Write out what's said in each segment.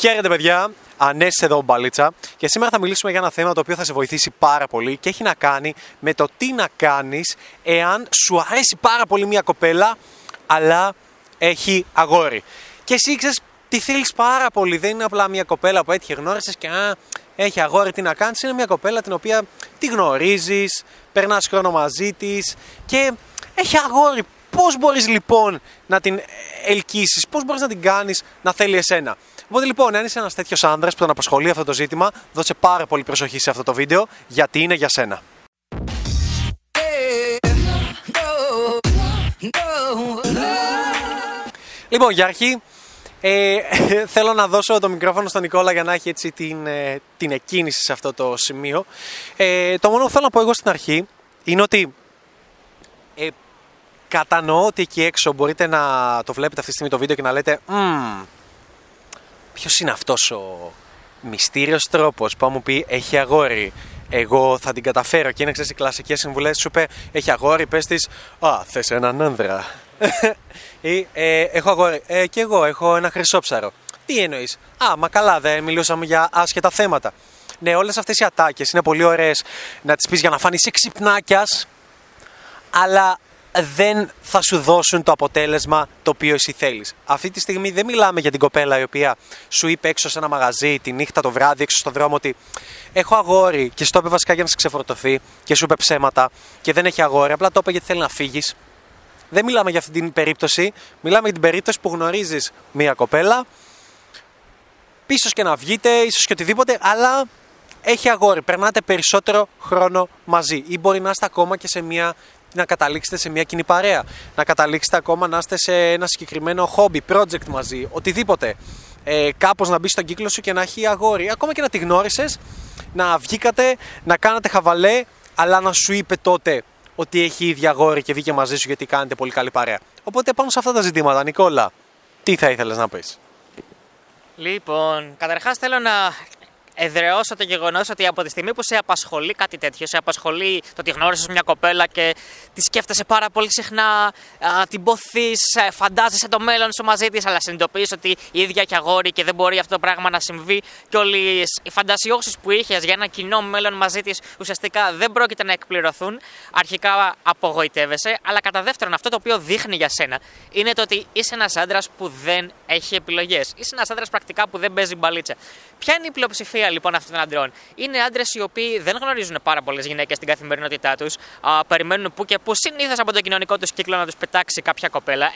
Χαίρετε παιδιά, Ανέσης εδώ Μπαλίτσα και σήμερα θα μιλήσουμε για ένα θέμα το οποίο θα σε βοηθήσει πάρα πολύ και έχει να κάνει με το τι να κάνεις εάν σου αρέσει πάρα πολύ μια κοπέλα αλλά έχει αγόρι. Και εσύ ήξερες τι θέλεις πάρα πολύ, δεν είναι απλά μια κοπέλα που έτυχε γνώρισες και έχει αγόρι, τι να κάνεις, είναι μια κοπέλα την οποία τη γνωρίζεις, περνάς χρόνο μαζί της και έχει αγόρι. Πώς μπορείς λοιπόν να την ελκύσεις, πώς μπορείς να την κάνεις να θέλει εσένα. Οπότε λοιπόν, αν είσαι ένας τέτοιος άνδρας που τον απασχολεί αυτό το ζήτημα, δώσε πάρα πολύ προσοχή σε αυτό το βίντεο, γιατί είναι για σένα. Λοιπόν, για αρχή, θέλω να δώσω το μικρόφωνο στον Νικόλα για να έχει έτσι την εκκίνηση σε αυτό το σημείο. Το μόνο που θέλω να πω εγώ στην αρχή είναι ότι κατανοώ ότι εκεί έξω μπορείτε να το βλέπετε αυτή τη στιγμή το βίντεο και να λέτε ποιος είναι αυτός ο μυστήριος τρόπος που μου πει έχει αγόρι, εγώ θα την καταφέρω, και είναι ξέρεις οι κλασικές συμβουλές, σου είπε έχει αγόρι, πες της θες έναν άνδρα ή έχω αγόρι, και εγώ έχω ένα χρυσόψαρο. Τι εννοείς, μα καλά δεν μιλούσαμε για άσχετα θέματα. Ναι, όλες αυτές οι ατάκες είναι πολύ ωραίες να τις πεις για να φανείς ξυπνάκιας, αλλά δεν θα σου δώσουν το αποτέλεσμα το οποίο εσύ θέλεις. Αυτή τη στιγμή δεν μιλάμε για την κοπέλα η οποία σου είπε έξω σε ένα μαγαζί τη νύχτα, το βράδυ, έξω στον δρόμο ότι έχω αγόρι και στο είπε βασικά για να σε ξεφορτωθεί και σου είπε ψέματα και δεν έχει αγόρι, απλά το είπε γιατί θέλει να φύγεις. Δεν μιλάμε για αυτή την περίπτωση, μιλάμε για την περίπτωση που γνωρίζεις μία κοπέλα, ίσως και να βγείτε, ίσως και οτιδήποτε, αλλά έχει αγόρι, περνάτε περισσότερο χρόνο μαζί ή μπορεί να είστε ακόμα και σε μία, να καταλήξετε σε μια κοινή παρέα, να καταλήξετε ακόμα να είστε σε ένα συγκεκριμένο χόμπι, project μαζί, οτιδήποτε. Κάπως να μπει στον κύκλο σου και να έχει αγόρι. Ακόμα και να τη γνώρισες, να βγήκατε, να κάνατε χαβαλέ, αλλά να σου είπε τότε ότι έχει ήδη αγόρι και βγήκε μαζί σου γιατί κάνετε πολύ καλή παρέα. Οπότε πάνω σε αυτά τα ζητήματα, Νικόλα, τι θα ήθελες να πεις? Λοιπόν, καταρχάς θέλω να εδραιώσω το γεγονός ότι από τη στιγμή που σε απασχολεί κάτι τέτοιο, σε απασχολεί το ότι γνώρισες μια κοπέλα και τη σκέφτεσαι πάρα πολύ συχνά, την ποθείς, φαντάζεσαι το μέλλον σου μαζί της, αλλά συνειδητοποιείς ότι η ίδια έχει αγόρι και δεν μπορεί αυτό το πράγμα να συμβεί, και όλοι οι φαντασιώσεις που είχες για ένα κοινό μέλλον μαζί της ουσιαστικά δεν πρόκειται να εκπληρωθούν. Αρχικά απογοητεύεσαι, αλλά κατά δεύτερον, αυτό το οποίο δείχνει για σένα είναι το ότι είσαι ένας άντρας που δεν έχει επιλογές. Είσαι ένας άντρας πρακτικά που δεν παίζει μπαλίτσα. Ποια είναι η πλειοψηφία λοιπόν αυτών των αντρών? Είναι άντρες οι οποίοι δεν γνωρίζουν πάρα πολλές γυναίκες στην καθημερινότητά τους, περιμένουν που και που, συνήθως από τον κοινωνικό τους κύκλο να τους πετάξει κάποια κοπέλα,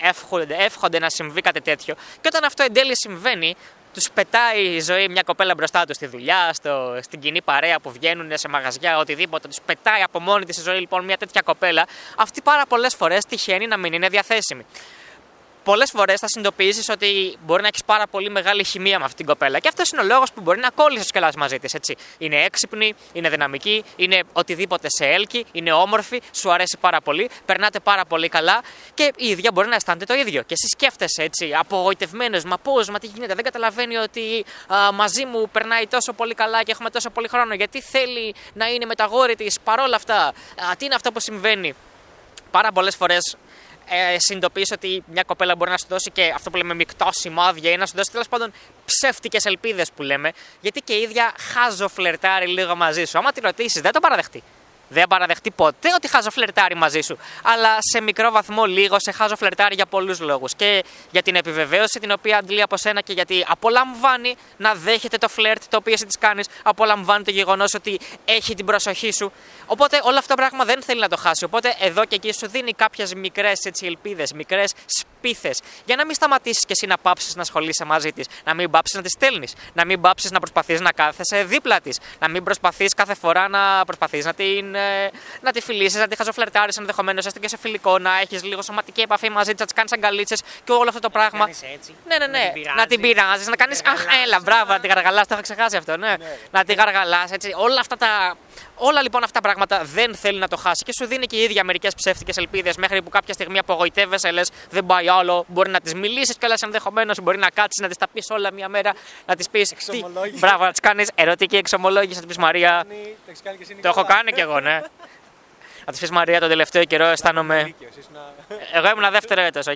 εύχονται να συμβεί κάτι τέτοιο, και όταν αυτό εν τέλει συμβαίνει, τους πετάει η ζωή μια κοπέλα μπροστά τους, στη δουλειά, στην κοινή παρέα που βγαίνουν, σε μαγαζιά, οτιδήποτε. Τους πετάει από μόνη της η ζωή λοιπόν μια τέτοια κοπέλα. Αυτή πάρα πολλές φορές τυχαίνει να μην είναι διαθέσιμη. Πολλές φορές θα συνειδητοποιήσεις ότι μπορεί να έχεις πάρα πολύ μεγάλη χημεία με αυτήν την κοπέλα. Και αυτός είναι ο λόγος που μπορεί να κόλλησες κιόλας μαζί της. Είναι έξυπνη, είναι δυναμική, είναι οτιδήποτε σε έλκει, είναι όμορφη, σου αρέσει πάρα πολύ, περνάτε πάρα πολύ καλά και η ίδια μπορεί να αισθάνεται το ίδιο. Και εσύ σκέφτεσαι απογοητευμένος, μα τι γίνεται, δεν καταλαβαίνει ότι μαζί μου περνάει τόσο πολύ καλά και έχουμε τόσο πολύ χρόνο. Γιατί θέλει να είναι με το αγόρι της παρόλα αυτά, τι είναι αυτό που συμβαίνει? Πάρα πολλές φορές συνειδητοποιείς ότι μια κοπέλα μπορεί να σου δώσει και αυτό που λέμε μεικτά σημάδια, ή να σου δώσει τέλος πάντων ψεύτικες ελπίδες που λέμε, γιατί και η ίδια χάζοφλερτάρει λίγο μαζί σου. Άμα τη ρωτήσεις, δεν το παραδεχτεί. Δεν παραδεχτεί ποτέ ότι χάζοφλερτάρει μαζί σου. Αλλά σε μικρό βαθμό λίγο σε χάζοφλερτάρει για πολλούς λόγους. Και για την επιβεβαίωση την οποία αντλεί από σένα, και γιατί απολαμβάνει να δέχεται το φλερτ το οποίο εσύ της κάνεις, απολαμβάνει το γεγονός ότι έχει την προσοχή σου. Οπότε όλο αυτό το πράγμα δεν θέλει να το χάσει. Οπότε εδώ και εκεί σου δίνει κάποιες μικρές ελπίδες, μικρές σπίθες, για να μην σταματήσεις και εσύ να πάψεις να ασχολείσαι μαζί της, να μην πάψεις να τη στέλνεις, να μην πάψεις να προσπαθείς να κάθεσαι δίπλα της, να μην προσπαθείς κάθε φορά να προσπαθείς να τη φιλήσεις, να τη χαζοφλερτάρεις ενδεχομένως, έστω και σε φιλικό, να έχεις λίγο σωματική επαφή μαζί της, να της κάνεις αγκαλίτσες και όλο αυτό το πράγμα. Να την πειράζεις, να κάνεις αχ, έλα, μπράβο, να την γαργαλάς, το είχα ξεχάσει αυτό, να την γαργαλάς, έτσι. Όλα λοιπόν αυτά τα πράγματα δεν θέλει να το χάσει και σου δίνει και η ίδια μερικές ψεύτικες ελπίδες, μέχρι που κάποια στιγμή απογοητεύεσαι, λες δεν πάει άλλο. Μπορεί να της μιλήσεις κιόλας ενδεχομένως, μπορεί να κάτσεις να της τα πεις όλα μια μέρα, να της πεις. Μπράβο, να της κάνεις ερωτική εξομολόγηση, να της πεις Μαρία. Το έχω κάνει κι εγώ, ναι. Να της πεις Μαρία, τον τελευταίο καιρό αισθάνομαι. Εγώ ήμουν δεύτερο έτος,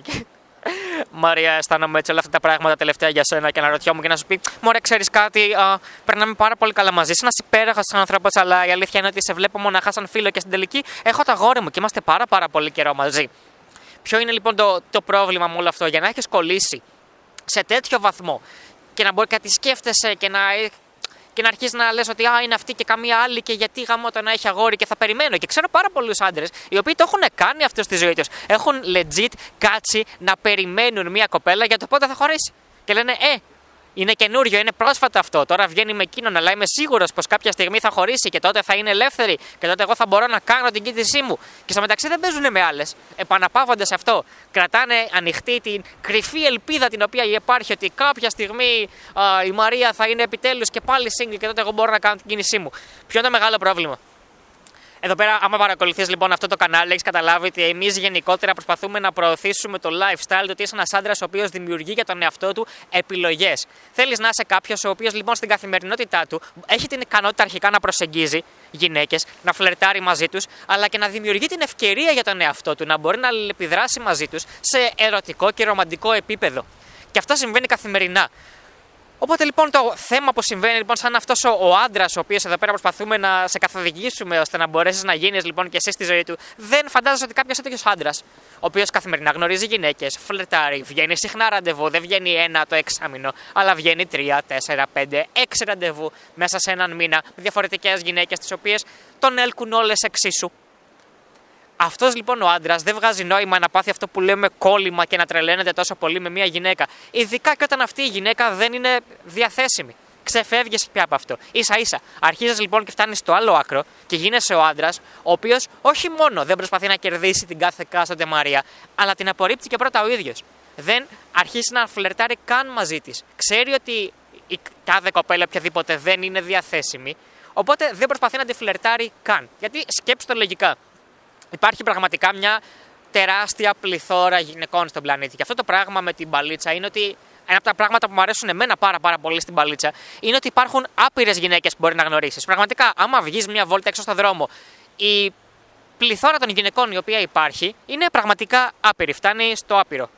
Μαρία, αισθάνομαι έτσι όλα αυτά τα πράγματα τελευταία για σένα και αναρωτιόμουν και να σου πει: Μωρέ, ξέρεις κάτι, περνάμε πάρα πολύ καλά μαζί. Είσαι ένας υπέροχος άνθρωπος, αλλά η αλήθεια είναι ότι σε βλέπω μονάχα σαν φίλο και στην τελική έχω τα αγόρι μου και είμαστε πάρα πολύ καιρό μαζί. Ποιο είναι λοιπόν το πρόβλημα με όλο αυτό, για να έχεις κολλήσει σε τέτοιο βαθμό και να μπορεί κάτι σκέφτεσαι και να αρχίσει να λες ότι είναι αυτή και καμία άλλη και γιατί γαμώ το να έχει αγόρι και θα περιμένω. Και ξέρω πάρα πολλούς άντρες οι οποίοι το έχουν κάνει αυτό στη ζωή τους. Έχουν legit κάτσει να περιμένουν μια κοπέλα για το πότε θα χωρίσει. Και λένε είναι καινούριο, είναι πρόσφατο αυτό. Τώρα βγαίνει με εκείνον, αλλά είμαι σίγουρος πως κάποια στιγμή θα χωρίσει και τότε θα είναι ελεύθερη και τότε εγώ θα μπορώ να κάνω την κίνησή μου. Και στο μεταξύ δεν παίζουν με άλλες. Επαναπαύονται σε αυτό. Κρατάνε ανοιχτή την κρυφή ελπίδα την οποία υπάρχει ότι κάποια στιγμή η Μαρία θα είναι επιτέλους και πάλι single και τότε εγώ μπορώ να κάνω την κίνησή μου. Ποιο είναι το μεγάλο πρόβλημα. Εδώ πέρα, άμα παρακολουθείς λοιπόν αυτό το κανάλι, έχεις καταλάβει ότι εμείς γενικότερα προσπαθούμε να προωθήσουμε το lifestyle, το ότι είσαι ένας άντρας ο οποίος δημιουργεί για τον εαυτό του επιλογές. Θέλεις να είσαι κάποιος ο οποίος λοιπόν στην καθημερινότητά του έχει την ικανότητα αρχικά να προσεγγίζει γυναίκες, να φλερτάρει μαζί τους, αλλά και να δημιουργεί την ευκαιρία για τον εαυτό του να μπορεί να αλληλεπιδράσει μαζί τους σε ερωτικό και ρομαντικό επίπεδο. Και αυτό συμβαίνει καθημερινά. Οπότε λοιπόν το θέμα που συμβαίνει λοιπόν σαν αυτός ο άντρας ο οποίος εδώ πέρα προσπαθούμε να σε καθοδηγήσουμε ώστε να μπορέσεις να γίνεις λοιπόν και εσύ στη ζωή του, δεν φαντάζεσαι ότι κάποιος τέτοιος άντρας ο οποίος καθημερινά γνωρίζει γυναίκες, φλερτάρει, βγαίνει συχνά ραντεβού, δεν βγαίνει ένα το εξάμηνο, αλλά βγαίνει 3, 4, 5, 6 ραντεβού μέσα σε έναν μήνα με διαφορετικές γυναίκες τις οποίες τον έλκουν όλες εξίσου. Αυτός λοιπόν ο άντρας δεν βγάζει νόημα να πάθει αυτό που λέμε κόλλημα και να τρελαίνεται τόσο πολύ με μια γυναίκα. Ειδικά και όταν αυτή η γυναίκα δεν είναι διαθέσιμη. Ξεφεύγεις πια από αυτό. Ίσα-ίσα. Αρχίζεις λοιπόν και φτάνεις στο άλλο άκρο και γίνεσαι ο άντρας, ο οποίος όχι μόνο δεν προσπαθεί να κερδίσει την κάθε κάστοτε Μαρία, αλλά την απορρίπτει και πρώτα ο ίδιος. Δεν αρχίσει να φλερτάρει καν μαζί της. Ξέρει ότι η κάθε κοπέλα οποιαδήποτε δεν είναι διαθέσιμη, οπότε δεν προσπαθεί να τη φλερτάρει καν. Γιατί σκέψου το λογικά. Υπάρχει πραγματικά μια τεράστια πληθώρα γυναικών στον πλανήτη. Και αυτό το πράγμα με την παλίτσα είναι ότι ένα από τα πράγματα που μου αρέσουν εμένα πάρα πολύ στην παλίτσα είναι ότι υπάρχουν άπειρες γυναίκες που μπορεί να γνωρίσεις. Πραγματικά, άμα βγεις μια βόλτα έξω στον δρόμο, η πληθώρα των γυναικών η οποία υπάρχει είναι πραγματικά άπειρη. Φτάνει στο άπειρο.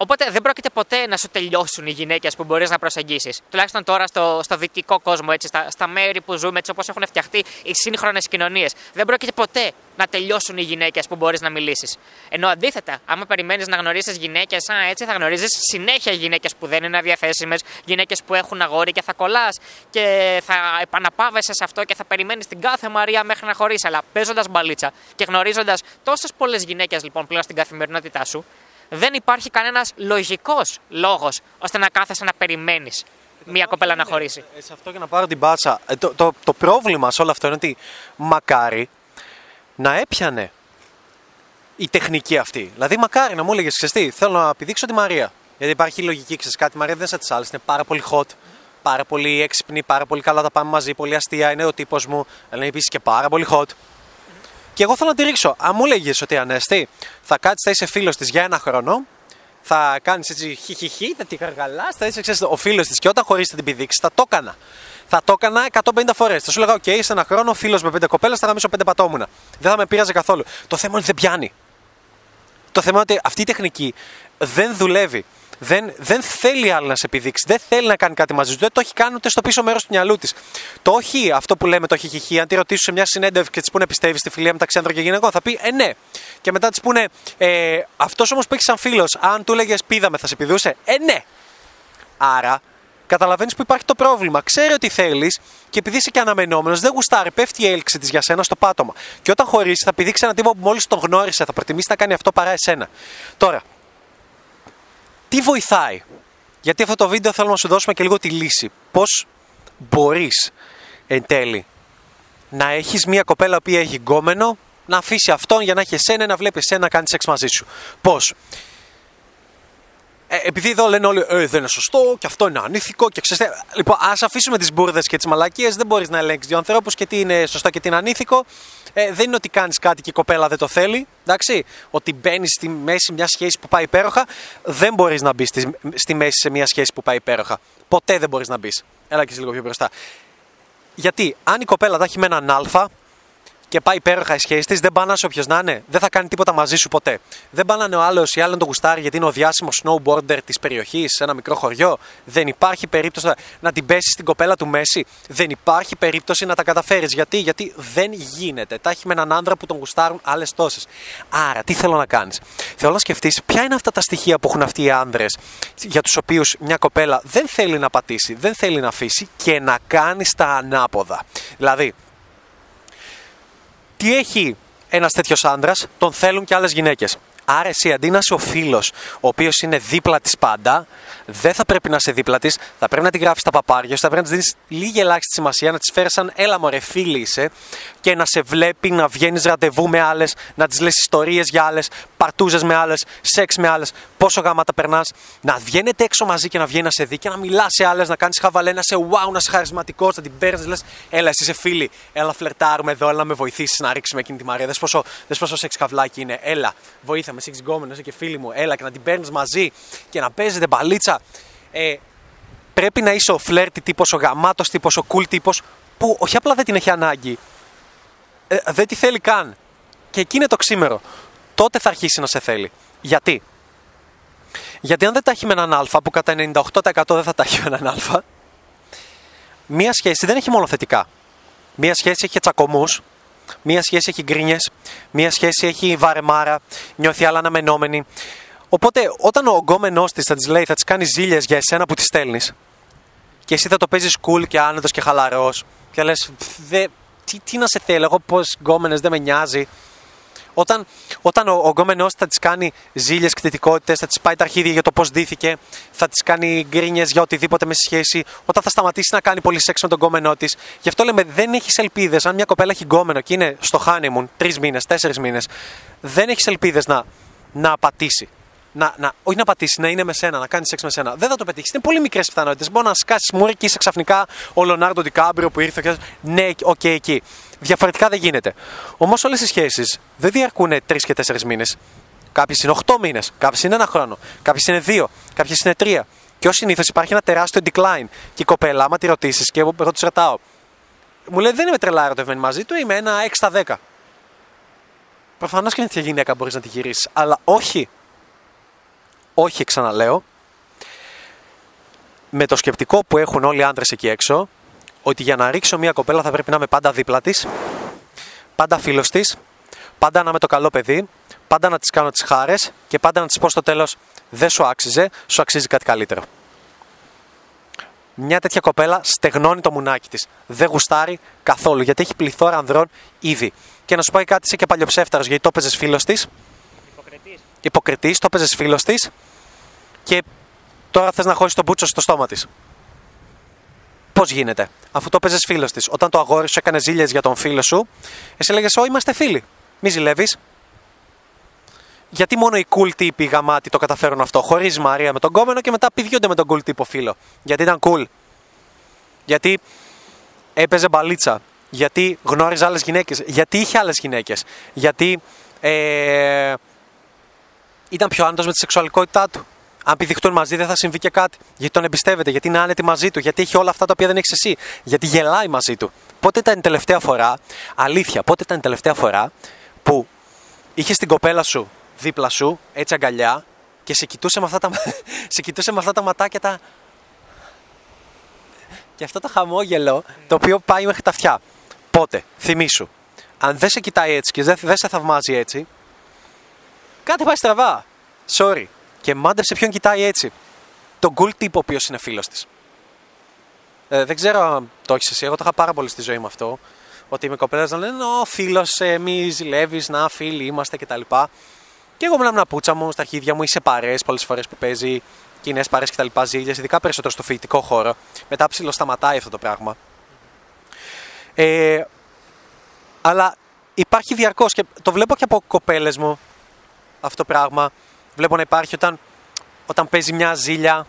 Οπότε δεν πρόκειται ποτέ να σου τελειώσουν οι γυναίκες που μπορείς να προσεγγίσεις. Τουλάχιστον τώρα στο δυτικό κόσμο, έτσι, στα μέρη που ζούμε, έτσι όπως έχουν φτιαχτεί οι σύγχρονες κοινωνίες. Δεν πρόκειται ποτέ να τελειώσουν οι γυναίκες που μπορείς να μιλήσεις. Ενώ αντίθετα, άμα περιμένεις να γνωρίσεις γυναίκες, έτσι θα γνωρίζεις συνέχεια γυναίκες που δεν είναι διαθέσιμες, γυναίκες που έχουν αγόρι και θα κολλάς και θα επαναπάβεσαι σε αυτό και θα περιμένεις την κάθε Μαρία μέχρι να χωρίσεις. Αλλά παίζοντας μπαλίτσα και γνωρίζοντας τόσες πολλές γυναίκες λοιπόν πλέον στην καθημερινότητά σου. Δεν υπάρχει κανένας λογικός λόγος ώστε να κάθεσαι να περιμένεις μια κοπέλα να χωρίσει. Σε αυτό και να πάρω την μπάτσα. Το πρόβλημα σε όλο αυτό είναι ότι μακάρι να έπιανε η τεχνική αυτή. Δηλαδή, μακάρι να μου έλεγες: Ξέρεις τι, θέλω να επιδείξω τη Μαρία. Γιατί υπάρχει η λογική, ξέρεις κάτι, η Μαρία δεν σαν τις άλλες. Είναι πάρα πολύ hot, πάρα πολύ έξυπνη, πάρα πολύ καλά τα πάμε μαζί, πολύ αστεία. Είναι ο τύπος μου, αλλά είναι επίσης και πάρα πολύ hot. Και εγώ θέλω να τη ρίξω. Αν μου λέγεις ότι Ανέστη, θα κάτσεις, θα είσαι φίλος της για ένα χρόνο, θα κάνεις έτσι χιχιχι, θα τη γαργαλάς, θα είσαι ο φίλος της και όταν χωρίς θα την πηδήξεις, θα το έκανα. Θα το έκανα 150 φορές. Θα σου λέγα: OK, σε ένα χρόνο φίλος με 5 κοπέλες, θα γαμίσω 5 πατόμουνα. Δεν θα με πείραζε καθόλου. Το θέμα είναι ότι δεν πιάνει. Το θέμα είναι ότι αυτή η τεχνική δεν δουλεύει. Δεν θέλει άλλη να σε επιδείξει, δεν θέλει να κάνει κάτι μαζί σου, δεν το έχει κάνει ούτε στο πίσω μέρος του μυαλού της. Το όχι, αυτό που λέμε το χιχιχι, αν τη ρωτήσουν σε μια συνέντευξη και της πούνε πιστεύεις στη φιλία μεταξύ άνδρων και γυναικών, θα πει ναι. Και μετά της πούνε αυτός όμως που έχει σαν φίλος, αν του έλεγες πήδαμε θα σε πηδούσε, ναι. Άρα καταλαβαίνεις που υπάρχει το πρόβλημα. Ξέρει ότι θέλεις και επειδή είσαι και αναμενόμενος, δεν γουστάρει, πέφτει η έλξη της για σένα στο πάτωμα. Και όταν χωρίσεις θα πηδήξει έναν τύπο που μόλις τον γνώρισε, θα προτιμήσει να κάνει αυτό παρά εσένα. Τώρα. Τι βοηθάει, γιατί αυτό το βίντεο θέλουμε να σου δώσουμε και λίγο τη λύση. Πώς μπορείς εν τέλει να έχεις μια κοπέλα που έχει γκόμενο, να αφήσει αυτόν για να έχει εσένα, να βλέπει εσένα να κάνει σεξ μαζί σου. Πώς. Επειδή εδώ λένε όλοι δεν είναι σωστό και αυτό είναι ανήθικο και ξέρετε. Λοιπόν, ας αφήσουμε τις μπουρδες και τις μαλακίες, δεν μπορείς να ελέγξεις δύο ανθρώπους και τι είναι σωστό και τι είναι ανήθικο. Δεν είναι ότι κάνεις κάτι και η κοπέλα δεν το θέλει, εντάξει. Ότι μπαίνεις στη μέση μιας σχέσης που πάει υπέροχα, δεν μπορείς να μπεις στη μέση σε μια σχέση που πάει υπέροχα. Ποτέ δεν μπορείς να μπεις. Έλα και λίγο πιο μπροστά. Γιατί αν η κοπέλα τα έχει με έναν αλφα και πάει υπέροχα η σχέση της, δεν μπανάς όποιος να είναι, δεν θα κάνει τίποτα μαζί σου ποτέ. Δεν μπανάνε ο άλλος ή άλλον το γουστάρει γιατί είναι ο διάσημος snowboarder της περιοχής σε ένα μικρό χωριό. Δεν υπάρχει περίπτωση να την πέσει στην κοπέλα του Μέση. Δεν υπάρχει περίπτωση να τα καταφέρεις. Γιατί δεν γίνεται. Τα έχει με έναν άνδρα που τον γουστάρουν άλλες τόσες. Άρα, τι θέλω να κάνεις. Θέλω να σκεφτείς ποια είναι αυτά τα στοιχεία που έχουν αυτοί οι άνδρες για τους οποίους μια κοπέλα δεν θέλει να πατήσει, δεν θέλει να αφήσει, και να κάνεις τα ανάποδα. Δηλαδή, τι έχει ένας τέτοιος άνδρας, τον θέλουν και άλλες γυναίκες. Άρα εσύ, αντί να είσαι ο φίλος ο οποίος είναι δίπλα της πάντα, δεν θα πρέπει να είσαι δίπλα της, θα πρέπει να την γράφεις τα παπάρια σου, θα πρέπει να της δίνεις λίγη ελάχιστη σημασία, να της φέρεις σαν έλα μωρέ φίλη είσαι, και να σε βλέπει να βγαίνεις ραντεβού με άλλες, να της λες ιστορίες για άλλες, παρτούζες με άλλες, σεξ με άλλες, πόσο γάματα περνάς, να βγαίνετε έξω μαζί και να βγαίνει να σε δει και να μιλάς σε άλλες, να κάνεις χαβαλέ, να είσαι wow, να είσαι χαρισματικός, να την παίρνεις, λες έλα εσύ είσαι φίλη, έλα φλερτάρουμε εδώ, έλα με βοηθήσεις να ρίξουμε εκείνη τη μαρία, δες πόσο σεξ καυλάκι είναι, έλα βοήθαμε. Εσύ ξυγκόμενο και φίλοι μου, έλα, και να την παίρνεις μαζί και να παίζετε μπαλίτσα. Πρέπει να είσαι ο φλερτι τύπος, ο γαμάτος τύπος, ο cool τύπος που όχι απλά δεν την έχει ανάγκη, δεν τη θέλει καν. Και εκεί είναι το ξήμερο. Τότε θα αρχίσει να σε θέλει. Γιατί? Γιατί αν δεν τα έχει με έναν αλφα, που κατά 98% δεν θα τα έχει με έναν αλφα, μία σχέση δεν έχει μόνο θετικά. Μία σχέση έχει τσακωμούς. Μία σχέση έχει γκρίνιες, μία σχέση έχει βαρεμάρα, νιώθει άλλα αναμενόμενη. Οπότε, όταν ο γκόμενός της θα της λέει, θα της κάνει ζήλιες για εσένα που τη στέλνεις, και εσύ θα το παίζεις cool και άνετος και χαλαρός, και λες, τι να σε θέλω, εγώ πως γκόμενες, δεν με νοιάζει. Όταν ο γκόμενός θα της κάνει ζήλιες, κτητικότητες, θα της πάει τα αρχίδια για το πώς ντύθηκε, θα της κάνει γκρίνιες για οτιδήποτε με σχέση, όταν θα σταματήσει να κάνει πολύ σεξ με τον γκόμενό της. Γι' αυτό λέμε, δεν έχεις ελπίδες. Αν μια κοπέλα έχει γκόμενο και είναι στο honeymoon 3 μήνες, 4 μήνες, δεν έχεις ελπίδες να πατήσει. Όχι να πατήσει, να είναι με σένα, να κάνει σεξ με σένα. Δεν θα το πετύχεις. Είναι πολύ μικρές πιθανότητες. Μπορεί να σκάσεις μούρι και είσαι ξαφνικά ο Λεωνάρντο Ντικάμπριο που ήρθε και ναι, οκ, εκεί. Διαφορετικά δεν γίνεται. Όμως όλες οι σχέσεις δεν διαρκούν 3 και 4 μήνες. Κάποιες είναι 8 μήνες, κάποιες είναι 1 χρόνο, κάποιες είναι 2, κάποιες είναι 3. Και ως συνήθως υπάρχει ένα τεράστιο decline. Και η κοπέλα, άμα τη ρωτήσεις, και εγώ τη ρωτάω, μου λέει, δεν είμαι τρελά ερωτευμένη μαζί του, είμαι ένα 6 στα 10. Προφανώς και μια γυναίκα μπορείς να τη γυρίσεις, αλλά όχι. Όχι, ξαναλέω, με το σκεπτικό που έχουν όλοι οι άντρες εκεί έξω, ότι για να ρίξω μια κοπέλα θα πρέπει να είμαι πάντα δίπλα της, πάντα φίλος της, πάντα να είμαι το καλό παιδί, πάντα να της κάνω τις χάρες και πάντα να της πω στο τέλος, δεν σου άξιζε, σου αξίζει κάτι καλύτερο. Μια τέτοια κοπέλα στεγνώνει το μουνάκι της. Δεν γουστάρει καθόλου, γιατί έχει πληθώρα ανδρών ήδη. Και να σου πω κάτι, είσαι και παλιοψεύταρος, γιατί το έπαιζες φίλος της. Υποκριτής, το παίζεις φίλος της και τώρα θες να χώσεις τον μπούτσο στο στόμα της. Πώς γίνεται, αφού το παίζεις φίλος της? Όταν το αγόρι σου έκανε ζήλιες για τον φίλο σου, εσύ λέγες, «Ω, είμαστε φίλοι, μη ζηλεύεις». Γιατί μόνο οι cool τύποι, οι γαμάτοι το καταφέρουν αυτό, χωρίς Μαρία με τον κόμενο και μετά πηδιούνται με τον cool τύπο φίλο. Γιατί ήταν cool. Γιατί έπαιζε μπαλίτσα. Γιατί γνώριζε άλλες γυναίκες. Γιατί είχε άλλες γυναίκες. Γιατί. Ήταν πιο άνετος με τη σεξουαλικότητά του. Αν πηδηχτούν μαζί, δεν θα συμβεί και κάτι. Γιατί τον εμπιστεύεται, γιατί είναι άνετη μαζί του, γιατί έχει όλα αυτά τα οποία δεν έχεις εσύ. Γιατί γελάει μαζί του. Πότε ήταν η τελευταία φορά, αλήθεια, πότε ήταν η τελευταία φορά που είχες την κοπέλα σου δίπλα σου, έτσι αγκαλιά, και σε κοιτούσε με αυτά τα, ματάκια τα. Και αυτό το χαμόγελο το οποίο πάει μέχρι τα αυτιά. Πότε, θυμήσου. Αν δεν σε κοιτάει έτσι και δεν σε θαυμάζει έτσι, κάτι πάει στραβά. Sorry. Και μάντεψε ποιον κοιτάει έτσι. Τον cool τύπο ο οποίος είναι φίλος της. Δεν ξέρω αν το έχεις εσύ. Εγώ το είχα πάρα πολύ στη ζωή μου αυτό. Ότι με κοπέλες να λένε, «Ω φίλος, μη ζηλεύεις, να φίλοι είμαστε» κτλ. Και εγώ μιλάμε πουτσα μου στα αρχίδια μου ή σε παρέες πολλές φορές που παίζει, κοινές παρέες κτλ. Ζήλιες, ειδικά περισσότερο στο φοιτητικό χώρο. Μετά ψιλοσταματάει αυτό το πράγμα. Αλλά υπάρχει διαρκώς και το βλέπω και από κοπέλες μου. Αυτό το πράγμα βλέπω να υπάρχει όταν παίζει μια ζήλια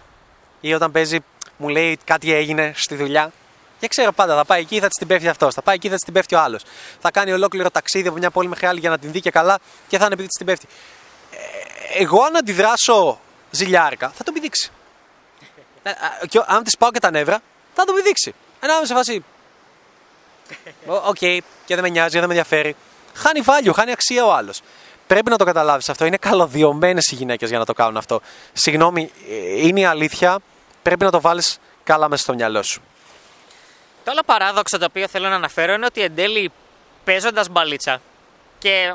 ή όταν παίζει, μου λέει κάτι έγινε στη δουλειά. Και ξέρω πάντα, θα πάει εκεί, θα της την πέφτει αυτός, θα πάει εκεί, θα της την πέφτει ο άλλος. Θα κάνει ολόκληρο ταξίδι από μια πόλη μέχρι άλλη για να την δει και καλά και θα είναι επειδή της την πέφτει. Εγώ αν αντιδράσω ζηλιάρικα, θα τον πηδήξει. Και αν της πάω και τα νεύρα, θα τον πηδήξει. Ενώ σε φάση, Οκ, και δεν με νοιάζει, δεν με ενδιαφέρει. Χάνει value, χάνει αξία ο άλλος. Πρέπει να το καταλάβεις αυτό. Είναι καλωδιωμένες οι γυναίκες για να το κάνουν αυτό. Συγγνώμη, είναι η αλήθεια. Πρέπει να το βάλεις καλά μέσα στο μυαλό σου. Το άλλο παράδοξο το οποίο θέλω να αναφέρω είναι ότι εν τέλει παίζοντας μπαλίτσα και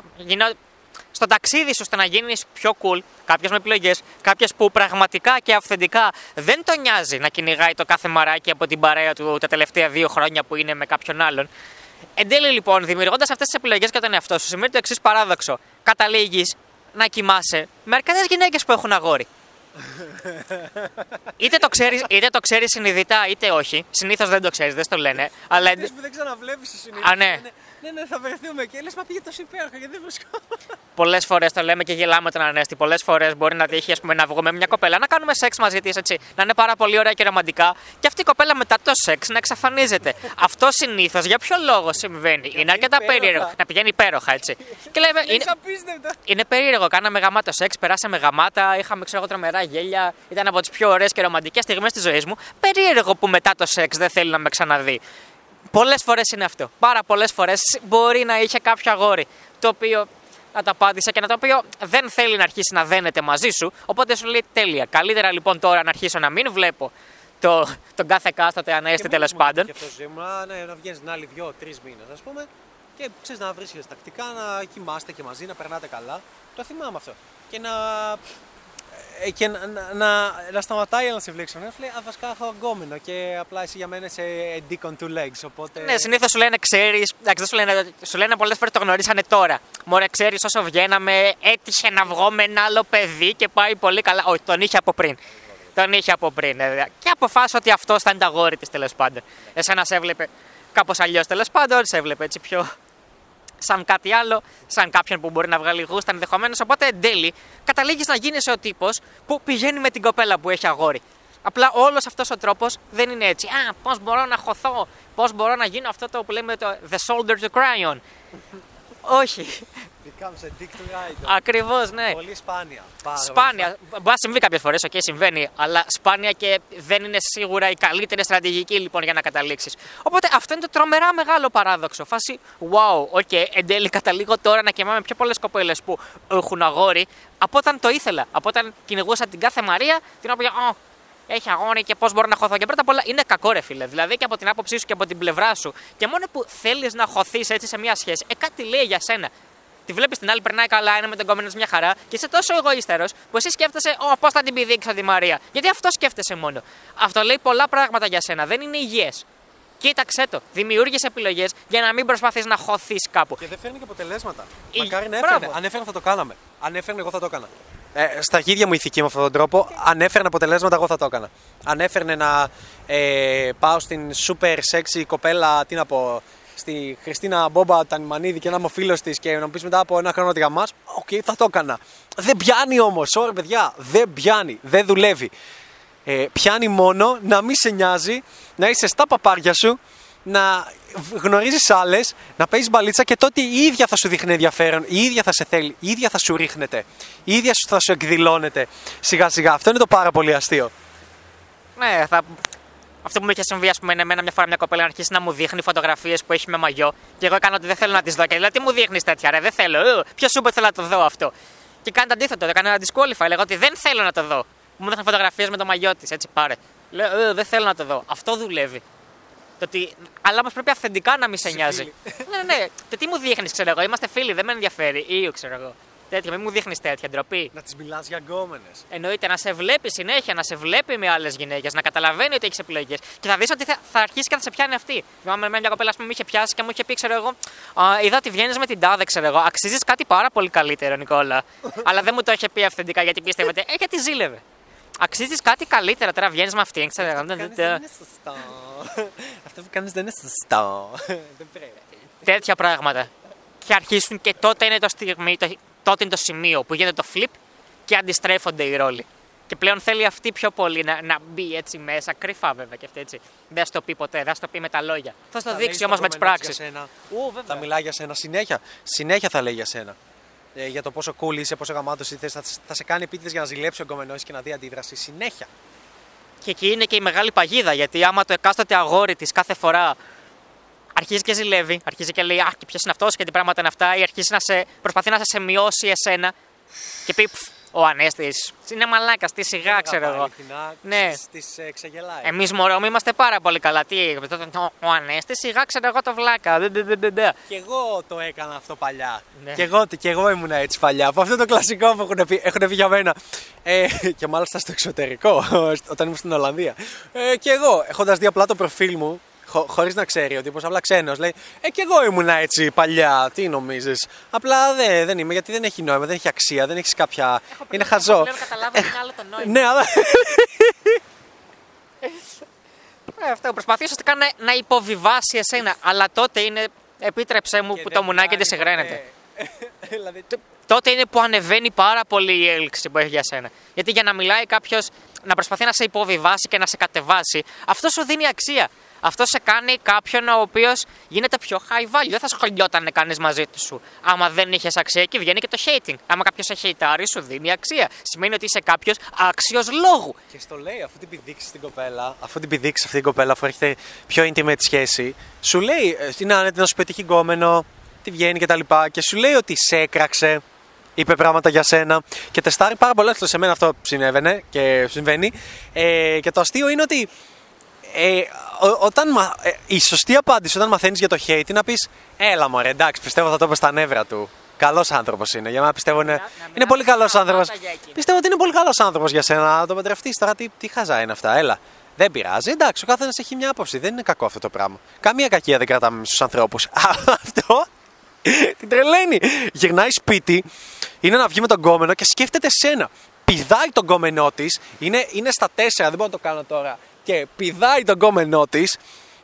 στο ταξίδι σου ώστε να γίνεις πιο cool, κάποιες με επιλογές, κάποιες που πραγματικά και αυθεντικά δεν τον νοιάζει να κυνηγάει το κάθε μαράκι από την παρέα του τα τελευταία 2 χρόνια που είναι με κάποιον άλλον. Εν τέλει λοιπόν, δημιουργώντας αυτές τις επιλογές για τον εαυτό σου, σημαίνει το εξής παράδοξο. Καταλήγεις να κοιμάσαι με αρκετές γυναίκες που έχουν αγόρι. Είτε το ξέρεις συνειδητά είτε όχι. Συνήθως δεν το ξέρεις, δεν στο λένε. Αλλά που δεν ξαναβλέπεις συνήθως. Α, ναι. Ναι, θα βρεθούμε και λες, μα πήγε τόσο υπέροχα γιατί δεν βρισκόμαστε. Πολλές φορές το λέμε και γελάμε τον Ανέστη. Πολλές φορές μπορεί να τύχει, ας πούμε, να βγούμε με μια κοπέλα, να κάνουμε σεξ μαζί της, έτσι. Να είναι πάρα πολύ ωραία και ρομαντικά. Και αυτή η κοπέλα μετά το σεξ να εξαφανίζεται. Αυτό συνήθως για ποιο λόγο συμβαίνει? Είναι αρκετά περίεργο. Να πηγαίνει υπέροχα, έτσι. Και λέμε, είναι περίεργο. Κάναμε γαμάτο σεξ, περάσαμε γαμάτα, είχαμε τρομερά γέλια. Ήταν από τις πιο ωραίες και ρομαντικές στιγμές της ζωής μου. Περίεργο που μετά το σεξ δεν θέλει να με ξαναδεί. Πολλές φορές είναι αυτό. Πάρα πολλές φορές μπορεί να είχε κάποιο αγόρι το οποίο να τα απάντησε και να το οποίο δεν θέλει να αρχίσει να δένεται μαζί σου. Οπότε σου λέει τέλεια. Καλύτερα λοιπόν τώρα να αρχίσω να μην βλέπω τον κάθε κάστοτε Ανέστη, τέλος πάντων. Και αυτό ζήμα, ναι, να βγαίνεις την άλλη 2-3 μήνες, ας πούμε, και ξέρεις να βρίσκεσαι τακτικά, να κοιμάστε και μαζί, να περνάτε καλά. Το θυμάμαι αυτό. Και να σταματάει να σε βλέξει. Να σου λέει, βασικά έχω αγκόμενο και απλά εσύ για μένα είσαι a dick on two legs. Οπότε... Ναι, συνήθως σου λένε, ξέρεις. Σου λένε πολλές φορές το γνωρίσανε τώρα. Μωρέ, ξέρεις, όσο βγαίναμε, έτυχε να βγω με ένα άλλο παιδί και πάει πολύ καλά. Όχι, τον είχε από πριν. Και αποφάσισε ότι αυτό θα είναι το αγόρι της, τέλος πάντων. Εσένα σε έβλεπε κάπως αλλιώς, τέλος πάντων, σε έβλεπε έτσι πιο. Σαν κάτι άλλο, σαν κάποιον που μπορεί να βγάλει γούστα ενδεχομένως. Οπότε εν τέλει καταλήγεις να γίνεσαι ο τύπος που πηγαίνει με την κοπέλα που έχει αγόρι. Απλά όλος αυτός ο τρόπος δεν είναι έτσι. Α, πώς μπορώ να χωθώ, πώς μπορώ να γίνω αυτό το που λέμε το the shoulder to cry on. Όχι. Becomes a dick to ride on. Ακριβώς, ναι. Πολύ σπάνια. Σπάνια. Μπορεί να συμβεί κάποιες φορές, okay, συμβαίνει, αλλά σπάνια και δεν είναι σίγουρα η καλύτερη στρατηγική λοιπόν για να καταλήξεις. Οπότε αυτό είναι το τρομερά μεγάλο παράδοξο. Φάση, wow, ok, εν τέλει καταλήγω τώρα να κοιμάμαι πιο πολλές κοπέλες που έχουν αγόρι από όταν το ήθελα. Από όταν κυνηγούσα την κάθε Μαρία, την οποία έχει αγόρι και πώς μπορώ να χωθώ. Και πρώτα απ' όλα είναι κακό, ρε φίλε. Δηλαδή και από την άποψή σου και από την πλευρά σου. Και μόνο που θέλεις να χωθείς έτσι σε μια σχέση, κάτι λέει για σένα. Τη βλέπεις την άλλη, περνάει καλά, είναι με τον κόμενο μια χαρά και είσαι τόσο εγωίστερος που εσύ σκέφτεσαι, πώς θα την πηδήξω τη Μαρία. Γιατί αυτό σκέφτεσαι μόνο. Αυτό λέει πολλά πράγματα για σένα. Δεν είναι υγιές. Κοίταξε το. Δημιούργησε επιλογές για να μην προσπαθείς να χωθείς κάπου. Και δεν φέρνει και αποτελέσματα. Μακάρι να έφερνε. Αν έφερνε, θα το κάναμε. Αν έφερνε, εγώ θα το έκανα. Στα γίδια μου ηθική με αυτόν τον τρόπο, αν έφερνε αποτελέσματα, εγώ θα το έκανα. Αν έφερνε να πάω στην super sexy κοπέλα, τι να πω. Στη Χριστίνα Μπόμπα Τανιμανίδη και να είμαι ο φίλος της και να μου πεις μετά από 1 χρόνο ότι γαμάς, οκ, θα το έκανα. Δεν πιάνει όμως, sorry παιδιά, δεν πιάνει, δεν δουλεύει. Πιάνει μόνο να μην σε νοιάζει, να είσαι στα παπάρια σου, να γνωρίζεις άλλες, να παίζεις μπαλίτσα και τότε η ίδια θα σου δείχνει ενδιαφέρον, η ίδια θα σε θέλει, η ίδια θα σου ρίχνεται, η ίδια θα σου εκδηλώνεται σιγά σιγά. Αυτό είναι το πάρα πολύ αστείο. Ναι, αυτό που μου είχε συμβεί, ας πούμε, εμένα μια φορά μια κοπέλα να αρχίσει να μου δείχνει φωτογραφίες που έχει με μαγιό και εγώ έκανα ότι δεν θέλω να τις δω. Και λέω, τι μου δείχνεις τέτοια, ρε, δεν θέλω. Ποιος σου είπε ότι θέλω να το δω αυτό? Και κάνει το αντίθετο, το έκανα disqualify. Λέγω ότι δεν θέλω να το δω. Μου δείχνει φωτογραφίες με το μαγιό της, έτσι πάρε. Λέω, δεν θέλω να το δω. Αυτό δουλεύει. Αλλά όμως πρέπει αυθεντικά να μη σε νοιάζει. Ναι. Το τι μου δείχνεις, ξέρω εγώ, είμαστε φίλοι, δεν με ενδιαφέρει. Ξέρω εγώ. Τέτοια, μην μου δείχνεις τέτοια, ντροπή. Να τις μιλάς για γκόμενες. Εννοείται, να σε βλέπει συνέχεια, να σε βλέπει με άλλες γυναίκες, να καταλαβαίνει ότι έχεις επιλογές. Και θα δεις ότι θα αρχίσει και θα σε πιάνει αυτή. Θυμάμαι μια κοπέλα που με είχε πιάσει και μου είχε πει, ξέρω εγώ, είδα ότι βγαίνεις με την τάδε, ξέρω εγώ. Αξίζεις κάτι πάρα πολύ καλύτερο, Νικόλα. Αλλά δεν μου το είχε πει αυθεντικά γιατί πίστευε. Γιατί ζήλευε. Αξίζεις κάτι καλύτερα, τώρα βγαίνεις με αυτήν, ξέρω εγώ. Αυτό που κάνεις δεν είναι σωστό. Τέτοια πράγματα. Και αρχίσουν και τότε είναι το στιγμή. Τότε είναι το σημείο που γίνεται το flip και αντιστρέφονται οι ρόλοι. Και πλέον θέλει αυτή πιο πολύ να μπει έτσι μέσα, κρυφά βέβαια και αυτή έτσι. Δεν θα το πει ποτέ, δεν θα το πει με τα λόγια. Θα στο δείξει όμως με τις πράξεις. Θα μιλάει για σένα συνέχεια. Συνέχεια θα λέει για σένα. Για το πόσο cool είσαι, πόσο γαμάτος είσαι. Θα σε κάνει επίτηδες για να ζηλέψει ο γκομενός και να δει αντίδραση. Συνέχεια. Και εκεί είναι και η μεγάλη παγίδα. Γιατί άμα το εκάστοτε αγόρι της κάθε φορά αρχίζει και ζηλεύει, αρχίζει και λέει: «Αχ, και ποιος είναι αυτός και τι πράγματα είναι αυτά», ή αρχίζει να σε, προσπαθεί να σε μειώσει εσένα και πει: «Ο Ανέστης είναι μαλάκας, τι σιγά, ξέρω εγώ». Ναι, τις ξεγελάει. Εμείς μωρό μου είμαστε πάρα πολύ καλά. Τι, ο Ανέστης σιγά, ξέρω εγώ το βλάκα. Κι εγώ το έκανα αυτό παλιά. Ναι. Κι εγώ ήμουν έτσι παλιά. Από αυτό το κλασικό που έχουν πει για μένα. Και μάλιστα στο εξωτερικό, όταν ήμουν στην Ολλανδία. Κι εγώ, έχοντας δει απλά το προφίλ μου, χωρίς να ξέρει ο τύπος, απλά ξένος, λέει: «Κι εγώ ήμουν έτσι παλιά, τι νομίζεις?» Απλά δεν είμαι, γιατί δεν έχει νόημα, δεν έχει αξία, δεν έχεις κάποια. Είναι χαζό. Δεν καταλάβω, είναι άλλο το νόημα. Ναι, αλλά. Αυτό. Προσπαθεί ουσιαστικά να υποβιβάσει εσένα, αλλά τότε είναι. Επίτρεψέ μου που το μουνάκι της υγραίνεται. Τότε είναι που ανεβαίνει πάρα πολύ η έλξη που έχει για σένα. Γιατί για να μιλάει κάποιο, να προσπαθεί να σε υποβιβάσει και να σε κατεβάσει, αυτό σου δίνει αξία. Αυτό σε κάνει κάποιον ο οποίος γίνεται πιο high value. Δεν θα σχολιότανε κανείς μαζί σου. Άμα δεν είχες αξία, εκεί βγαίνει και το hating. Άμα κάποιος σε χεϊτάρει, σου δίνει αξία. Σημαίνει ότι είσαι κάποιος άξιος λόγου. Και στο λέει, αφού την πηδήξεις την κοπέλα, αφού έχετε πιο intimate σχέση, σου λέει: «Είναι άνετη να σου πετύχει γκόμενο, τι βγαίνει κτλ.» Και σου λέει ότι σε έκραξε, είπε πράγματα για σένα και τεστάρει πάρα πολλά. Σε μένα αυτό συνέβαινε και συμβαίνει. Και το αστείο είναι ότι. Η σωστή απάντηση όταν μαθαίνεις για το hate είναι να πεις: «Έλα μωρέ, εντάξει, πιστεύω θα το πες στα νεύρα του. Καλός άνθρωπος είναι, για μένα πιστεύω είναι πολύ καλός άνθρωπος. Πιστεύω ότι είναι πολύ καλός άνθρωπος για σένα, να το παντρευτείς τώρα, τι χαζά είναι αυτά, έλα. Δεν πειράζει, εντάξει, ο καθένας έχει μια άποψη, δεν είναι κακό αυτό το πράγμα. Καμία κακία δεν κρατάμε στους ανθρώπους». Αυτό την τρελαίνει. Γυρνάει σπίτι, είναι να βγει με τον γκόμενο και σκέφτεται σένα. Πηδάει τον γκόμενό της, είναι στα 4, δεν μπορώ να το κάνω τώρα. Και πηδάει τον κόμενό της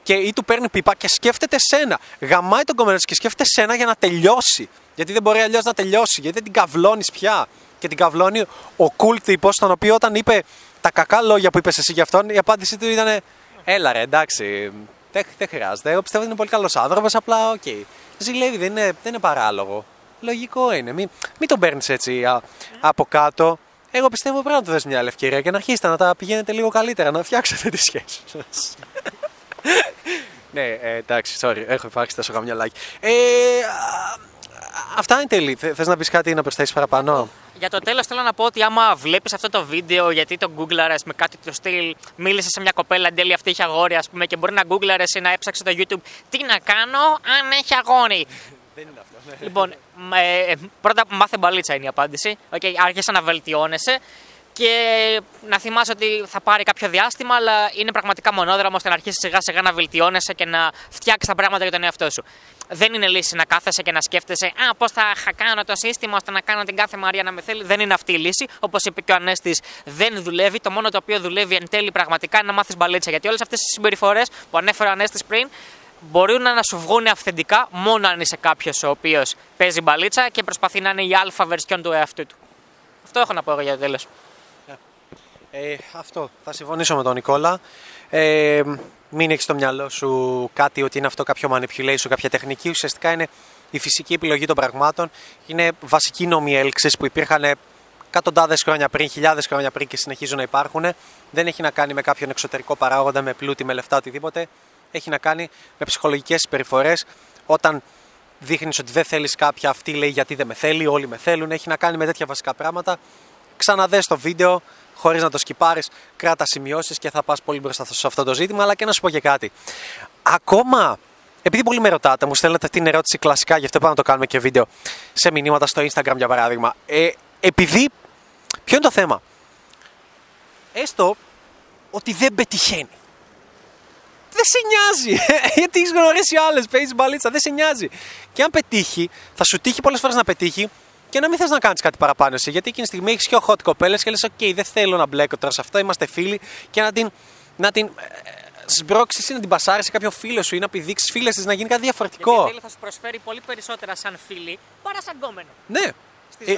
και ή του παίρνει πίπα και σκέφτεται σένα. Γαμάει τον κόμενό της και σκέφτεται σένα για να τελειώσει. Γιατί δεν μπορεί αλλιώς να τελειώσει, γιατί δεν την καυλώνεις πια. Και την καυλώνει ο cool τύπος, τον οποίο όταν είπε τα κακά λόγια που είπες εσύ για αυτόν, η απάντησή του ήταν: «Έλα ρε, εντάξει, δεν χρειάζεται. Εγώ πιστεύω ότι είναι πολύ καλός άνθρωπος, απλά οκ. Ζηλεύει, δεν είναι παράλογο. Λογικό είναι. Μην τον παίρνεις έτσι από κάτω. Εγώ πιστεύω πρέπει να του δες μια άλλη ευκαιρία και να αρχίσετε να τα πηγαίνετε λίγο καλύτερα, να φτιάξετε τη σχέση σας». Ναι, εντάξει, sorry, έχω υπάρξει τόσο καμιά λάκη. Αυτά είναι τέλει. Θες να πεις κάτι ή να προσθέσεις παραπάνω? Για το τέλος θέλω να πω ότι άμα βλέπεις αυτό το βίντεο γιατί το γκούγκλαρες με κάτι του στυλ, μίλησε σε μια κοπέλα, εν τέλει αυτή είχε αγόρι, ας πούμε, και μπορεί να γκούγκλαρες ή να έψαξε το YouTube τι να κάνω αν έχει αγόρι. Δεν είναι αυτό, ναι. Λοιπόν, πρώτα μάθε μπαλίτσα είναι η απάντηση. Okay, άρχισε να βελτιώνεσαι και να θυμάσαι ότι θα πάρει κάποιο διάστημα, αλλά είναι πραγματικά μονόδρομο ώστε να αρχίσει σιγά σιγά να βελτιώνεσαι και να φτιάξει τα πράγματα για τον εαυτό σου. Δεν είναι λύση να κάθεσαι και να σκέφτεσαι: «Α, πώς θα χακάνω το σύστημα ώστε να κάνω την κάθε Μαρία να με θέλει». Δεν είναι αυτή η λύση. Όπως είπε και ο Ανέστης, δεν δουλεύει. Το μόνο το οποίο δουλεύει εν τέλει πραγματικά είναι να μάθεις μπαλίτσα. Γιατί όλες αυτές τις συμπεριφορές που ανέφερε ο Ανέστης πριν, μπορούν να σου βγουν αυθεντικά μόνο αν είσαι κάποιος ο οποίος παίζει μπαλίτσα και προσπαθεί να είναι η αλφα βερσιόν του εαυτού του. Αυτό έχω να πω εγώ για το τέλος. Αυτό. Θα συμφωνήσω με τον Νικόλα. Μην έχεις στο μυαλό σου κάτι ότι είναι αυτό κάποιο manipulation, κάποια τεχνική. Ουσιαστικά είναι η φυσική επιλογή των πραγμάτων. Είναι βασικοί νόμοι έλξης που υπήρχαν εκατοντάδες χρόνια πριν, χιλιάδες χρόνια πριν και συνεχίζουν να υπάρχουν. Δεν έχει να κάνει με κάποιον εξωτερικό παράγοντα, με πλούτη, με λεφτά, οτιδήποτε. Έχει να κάνει με ψυχολογικές συμπεριφορές. Όταν δείχνεις ότι δεν θέλεις κάποια, αυτή λέει γιατί δεν με θέλει, όλοι με θέλουν. Έχει να κάνει με τέτοια βασικά πράγματα. Ξαναδες το βίντεο χωρίς να το σκιπάρεις, κράτα σημειώσεις και θα πας πολύ μπροστά σε αυτό το ζήτημα. Αλλά και να σου πω και κάτι. Ακόμα, επειδή πολλοί με ρωτάτε, μου στέλνετε την ερώτηση κλασικά, γι' αυτό πάμε να το κάνουμε και βίντεο σε μηνύματα στο Instagram για παράδειγμα. Επειδή, ποιο είναι το θέμα? Έστω ότι δεν πετυχαίνει. Δεν σε νοιάζει, γιατί έχεις γνωρίσει άλλες, παίζεις μπαλίτσα, δεν σε νοιάζει. Και αν πετύχει, θα σου τύχει πολλές φορές να πετύχει και να μην θες να κάνεις κάτι παραπάνω εσύ. Γιατί εκείνη τη στιγμή έχεις και hot κοπέλες και λες: «Οκ, δεν θέλω να μπλέκω τώρα σε αυτό, είμαστε φίλοι», και να την σμπρώξεις ή να την πασάρεις σε κάποιο φίλο σου ή να πηδήξεις φίλες της, να γίνει κάτι διαφορετικό. Γιατί θα σου προσφέρει πολύ περισσότερα σαν φίλη παρά σαν γκόμενο. Ναι,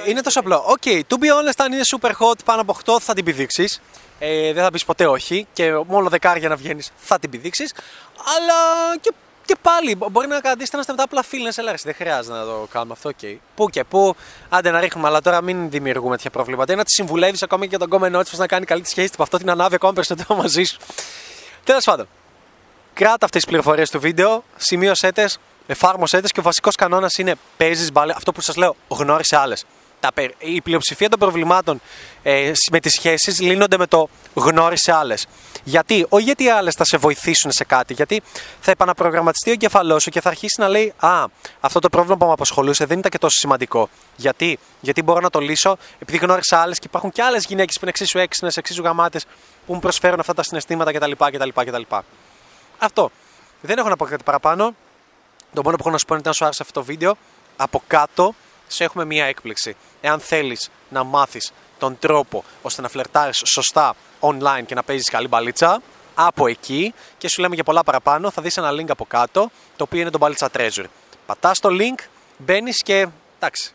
είναι τόσο απλό. Οκ, to be honest, αν είναι super hot πάνω από 8 θα την πηδήξεις. Δεν θα πεις ποτέ όχι και μόνο δεκάρια να βγαίνεις θα την πηδήξεις. Αλλά και πάλι μπορεί να κρατήσετε να είστε μετά απλά φίλοι, να σε λάρεις. Δεν χρειάζεται να το κάνουμε αυτό. Okay. Πού και πού, άντε να ρίχνουμε, αλλά τώρα μην δημιουργούμε τέτοια προβλήματα. Ή να τη συμβουλεύεις ακόμα και για τον κόμενό της να κάνει καλή τη σχέση του, αυτό την ανάβει ακόμα περισσότερο μαζί σου. Τέλος πάντων. Κράτα αυτές τις πληροφορίες του βίντεο, σημείωσέ τες, εφάρμοσέ τες και ο βασικός κανόνας είναι παίζεις μπάλα. Αυτό που σας λέω, γνώρισε άλλες. Η πλειοψηφία των προβλημάτων με τις σχέσεις λύνονται με το γνώρισε άλλες. Γιατί, όχι γιατί οι άλλες θα σε βοηθήσουν σε κάτι, γιατί θα επαναπρογραμματιστεί ο εγκεφαλός σου και θα αρχίσει να λέει «Α, αυτό το πρόβλημα που με απασχολούσε δεν ήταν και τόσο σημαντικό». Γιατί, μπορώ να το λύσω, επειδή γνώρισα άλλες και υπάρχουν και άλλες γυναίκες που είναι εξίσου έξινες, εξίσου γαμάτες, που μου προσφέρουν αυτά τα συναισθήματα κτλ. Αυτό. Δεν έχω να πω κάτι παραπάνω. Το μόνο που έχω να σου πω είναι ότι αν σου άρεσε αυτό το βίντεο, από κάτω σε έχουμε μία έκπληξη. Εάν θέλεις να μάθεις τον τρόπο ώστε να φλερτάρεις σωστά online και να παίζεις καλή μπαλίτσα, από εκεί και σου λέμε για πολλά παραπάνω, θα δεις ένα link από κάτω, το οποίο είναι το Μπαλίτσα Treasure. Πατάς το link, μπαίνεις και εντάξει,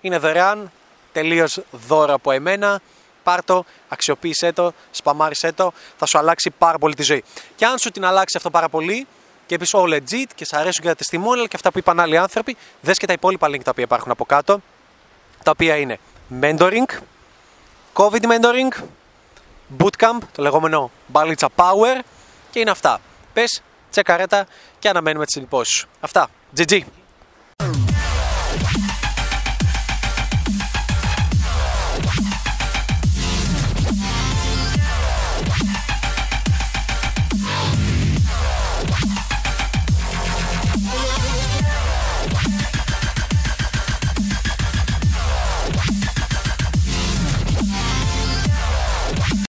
είναι δωρεάν, τελείως δώρο από εμένα. Πάρ' το, αξιοποίησέ το, σπαμάρισέ το, θα σου αλλάξει πάρα πολύ τη ζωή. Και αν σου την αλλάξει αυτό πάρα πολύ και πεις all legit και σ' αρέσουν και τα testimonial και αυτά που είπαν άλλοι άνθρωποι, δες και τα υπόλοιπα link τα οποία υπάρχουν από κάτω, τα οποία είναι mentoring, COVID mentoring, bootcamp, το λεγόμενο Μπαλίτσα Power και είναι αυτά. Πες, τσεκαρέτα και αναμένουμε τις εντυπώσεις σου. Αυτά, GG!